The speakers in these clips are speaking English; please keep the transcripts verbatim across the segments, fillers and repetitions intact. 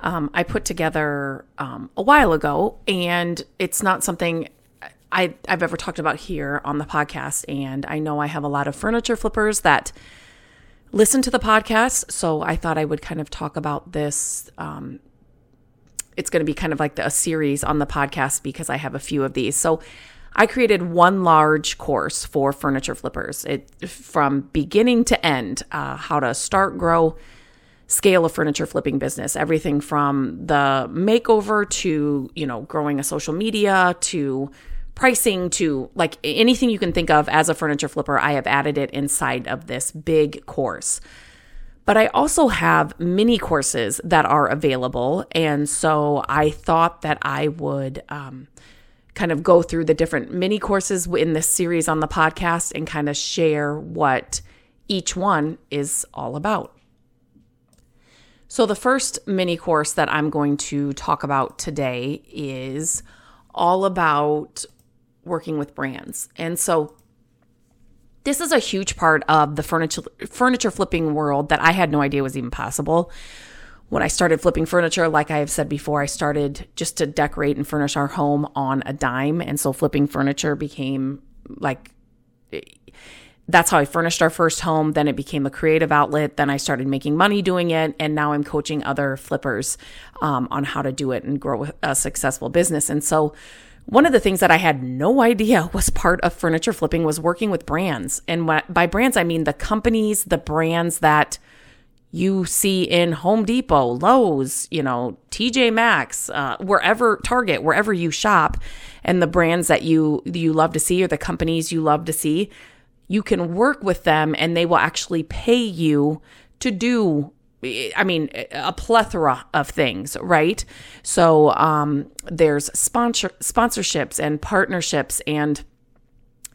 um, I put together um, a while ago, and it's not something I, I've ever talked about here on the podcast. And I know I have a lot of furniture flippers that listen to the podcast, so I thought I would kind of talk about this. Um, it's going to be kind of like the, a series on the podcast because I have a few of these. So I created one large course for furniture flippers, it from beginning to end, uh, how to start, grow, scale a furniture flipping business, everything from the makeover to, you know, growing a social media to pricing to like anything you can think of as a furniture flipper. I have added it inside of this big course. But I also have mini courses that are available. And so I thought that I would um, kind of go through the different mini courses in this series on the podcast and kind of share what each one is all about. So the first mini course that I'm going to talk about today is all about working with brands. And so this is a huge part of the furniture furniture flipping world that I had no idea was even possible. When I started flipping furniture, like I have said before, I started just to decorate and furnish our home on a dime. And so flipping furniture became like, that's how I furnished our first home. Then it became a creative outlet. Then I started making money doing it. And now I'm coaching other flippers um, on how to do it and grow a successful business. And so one of the things that I had no idea was part of furniture flipping was working with brands. And what, by brands, I mean the companies, the brands that you see in Home Depot, Lowe's, you know, T J Maxx, uh, wherever, Target, wherever you shop, and the brands that you you love to see or the companies you love to see, you can work with them and they will actually pay you to do, I mean, a plethora of things, right? So um, there's sponsor sponsorships and partnerships, and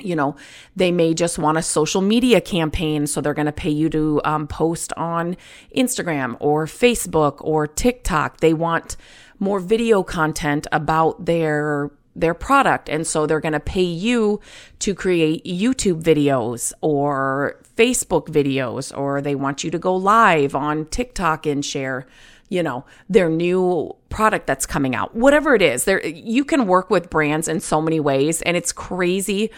you know, they may just want a social media campaign, so they're going to pay you to um, post on Instagram or Facebook or TikTok. They want more video content about their their product, and so they're going to pay you to create YouTube videos or Facebook videos, or they want you to go live on TikTok and share, you know, their new product that's coming out. Whatever it is, there you can work with brands in so many ways, and it's crazy.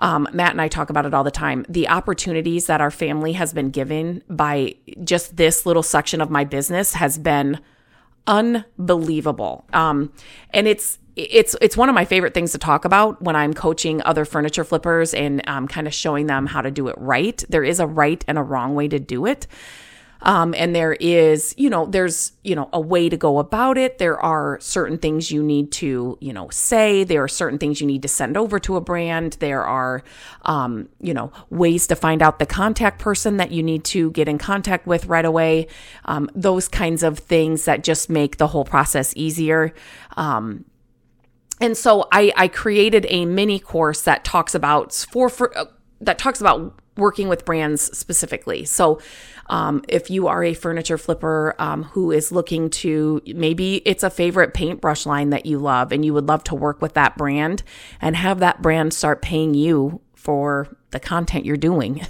Um, Matt and I talk about it all the time. The opportunities that our family has been given by just this little section of my business has been unbelievable. Um, and it's it's it's one of my favorite things to talk about when I'm coaching other furniture flippers and um, kind of showing them how to do it right. There is a right and a wrong way to do it. Um, and there is, you know, there's, you know, a way to go about it. There are certain things you need to, you know, say. There are certain things you need to send over to a brand. There are, um, you know, ways to find out the contact person that you need to get in contact with right away. Um, those kinds of things that just make the whole process easier. Um, and so I, I created a mini course that talks about for, for uh, that talks about working with brands specifically. So um, if you are a furniture flipper um, who is looking to, maybe it's a favorite paintbrush line that you love and you would love to work with that brand and have that brand start paying you for the content you're doing.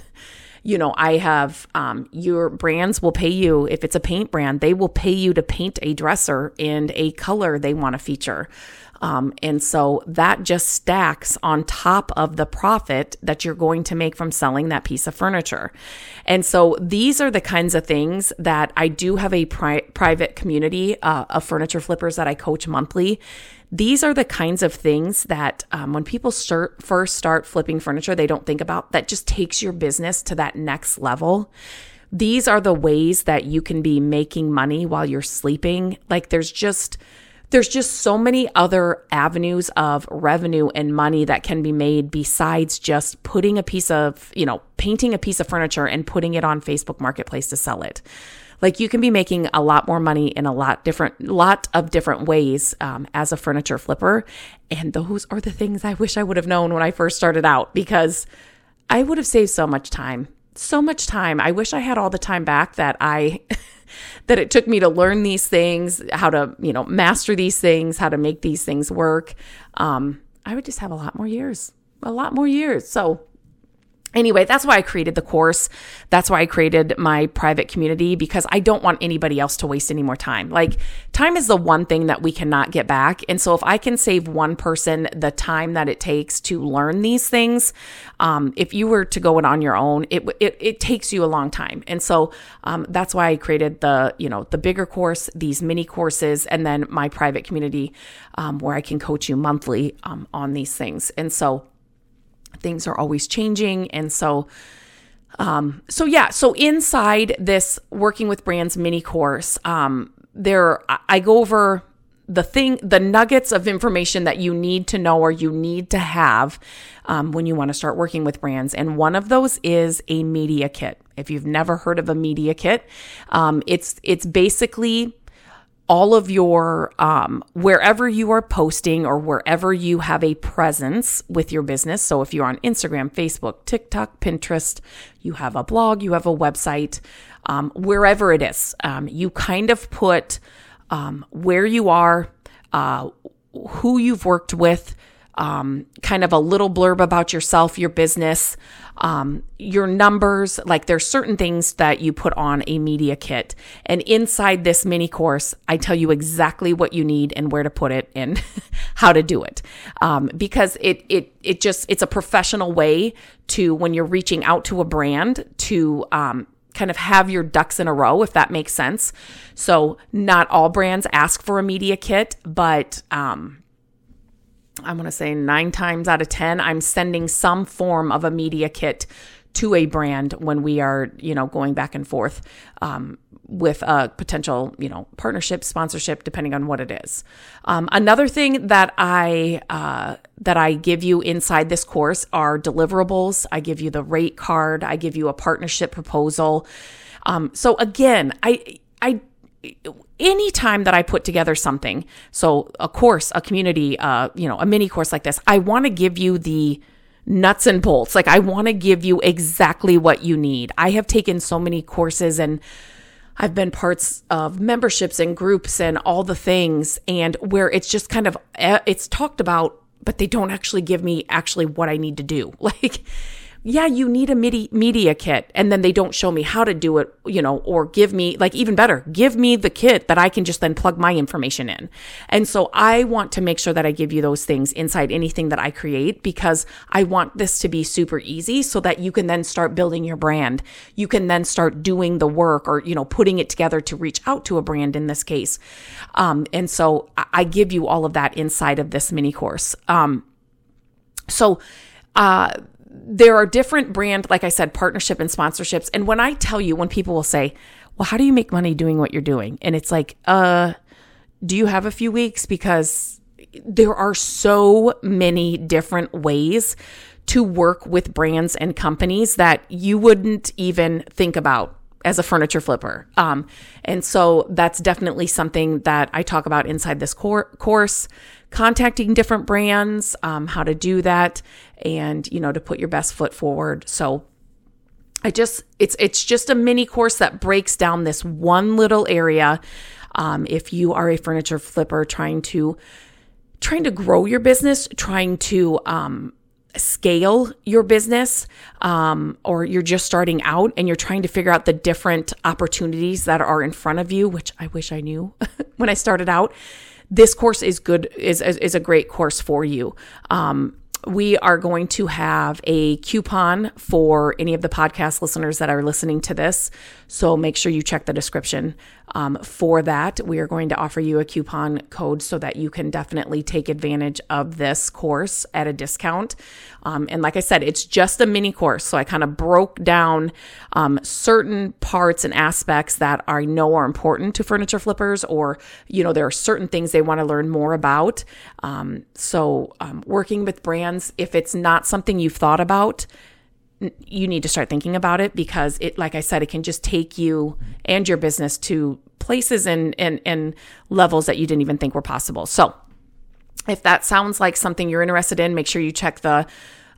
You know, I have, um, your brands will pay you, if it's a paint brand, they will pay you to paint a dresser in a color they want to feature. Um, and so that just stacks on top of the profit that you're going to make from selling that piece of furniture. And so these are the kinds of things that I do have a pri- private community uh, of furniture flippers that I coach monthly. These are the kinds of things that um, when people start, first start flipping furniture, they don't think about, that just takes your business to that next level. These are the ways that you can be making money while you're sleeping. Like there's just... There's just so many other avenues of revenue and money that can be made besides just putting a piece of, you know, painting a piece of furniture and putting it on Facebook Marketplace to sell it. Like you can be making a lot more money in a lot different, lot of different ways um, as a furniture flipper. And those are the things I wish I would have known when I first started out, because I would have saved so much time, so much time. I wish I had all the time back that I, that it took me to learn these things, how to, you know, master these things, how to make these things work. Um, I would just have a lot more years, a lot more years. So anyway, that's why I created the course. That's why I created my private community, because I don't want anybody else to waste any more time. Like, time is the one thing that we cannot get back. And so if I can save one person the time that it takes to learn these things, um, if you were to go it on your own, it, it it takes you a long time. And so um, that's why I created the, you know, the bigger course, these mini courses, and then my private community um, where I can coach you monthly um, on these things. And so things are always changing. And so, um, so yeah, so inside this Working with Brands mini course, um, there, I go over the thing, the nuggets of information that you need to know or you need to have um, when you want to start working with brands. And one of those is a media kit. If you've never heard of a media kit, um, it's, it's basically all of your, um, wherever you are posting or wherever you have a presence with your business. So if you're on Instagram, Facebook, TikTok, Pinterest, you have a blog, you have a website, um, wherever it is, um, you kind of put um, where you are, uh, who you've worked with, um, kind of a little blurb about yourself, your business, um, your numbers. Like, there's certain things that you put on a media kit, and inside this mini course, I tell you exactly what you need and where to put it and how to do it. Um, because it, it, it just, it's a professional way to, when you're reaching out to a brand, to, um, kind of have your ducks in a row, if that makes sense. So not all brands ask for a media kit, but, um, I want to say nine times out of ten, I'm sending some form of a media kit to a brand when we are, you know, going back and forth um, with a potential, you know, partnership, sponsorship, depending on what it is. Um, another thing that I uh, that I give you inside this course are deliverables. I give you the rate card. I give you a partnership proposal. Um, so again, I I. Anytime that I put together something, so a course, a community, uh, you know, a mini course like this, I want to give you the nuts and bolts. Like, I want to give you exactly what you need. I have taken so many courses, and I've been parts of memberships and groups and all the things, and where it's just kind of, it's talked about, but they don't actually give me actually what I need to do. Like, yeah, you need a midi- media kit. And then they don't show me how to do it, you know, or give me, like, even better, give me the kit that I can just then plug my information in. And so I want to make sure that I give you those things inside anything that I create, because I want this to be super easy so that you can then start building your brand. You can then start doing the work, or, you know, putting it together to reach out to a brand in this case. Um, and so I give you all of that inside of this mini course. Um, so, uh, There are different brand, like I said, partnership and sponsorships. And when I tell you, when people will say, well, how do you make money doing what you're doing? And it's like, uh, do you have a few weeks? Because there are so many different ways to work with brands and companies that you wouldn't even think about as a furniture flipper. Um, and so that's definitely something that I talk about inside this cor- course, contacting different brands, um, how to do that, and, you know, to put your best foot forward. So I just, it's, it's just a mini course that breaks down this one little area. Um, if you are a furniture flipper trying to, trying to grow your business, trying to, um, scale your business, um, or you're just starting out and you're trying to figure out the different opportunities that are in front of you, which I wish I knew when I started out, this course is good, is, is, is a great course for you. Um, we are going to have a coupon for any of the podcast listeners that are listening to this. So make sure you check the description, um, for that. We are going to offer you a coupon code so that you can definitely take advantage of this course at a discount. Um, and like I said, it's just a mini course. So I kind of broke down, um, certain parts and aspects that I know are important to furniture flippers, or, you know, there are certain things they want to learn more about. Um, so, um, working with brands, if it's not something you've thought about, you need to start thinking about it, because it, like I said, it can just take you and your business to places and, and, and levels that you didn't even think were possible. So if that sounds like something you're interested in, make sure you check the,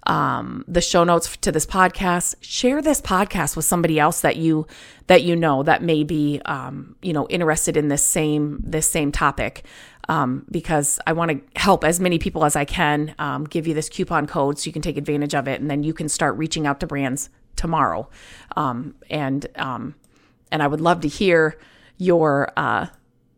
um, the show notes to this podcast. Share this podcast with somebody else that you, that you know, that may be, um, you know, interested in this same, this same topic. Um, because I want to help as many people as I can, um, give you this coupon code so you can take advantage of it. And then you can start reaching out to brands tomorrow. Um, and, um, and I would love to hear your, uh,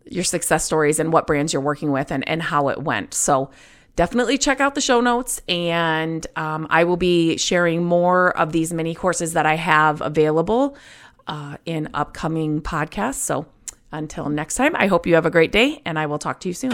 your success stories and what brands you're working with and, and how it went. So definitely check out the show notes, and, um, I will be sharing more of these mini courses that I have available, uh, in upcoming podcasts. So until next time, I hope you have a great day, and I will talk to you soon.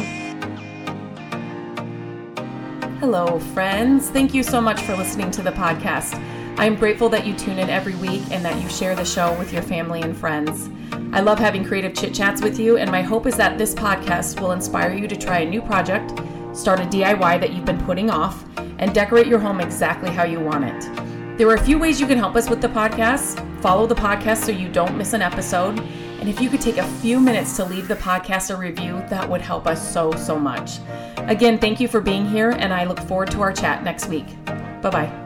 Hello, friends. Thank you so much for listening to the podcast. I'm grateful that you tune in every week and that you share the show with your family and friends. I love having creative chit chats with you, and my hope is that this podcast will inspire you to try a new project, start a D I Y that you've been putting off, and decorate your home exactly how you want it. There are a few ways you can help us with the podcast. Follow the podcast so you don't miss an episode. And if you could take a few minutes to leave the podcast a review, that would help us so, so much. Again, thank you for being here, and I look forward to our chat next week. Bye-bye.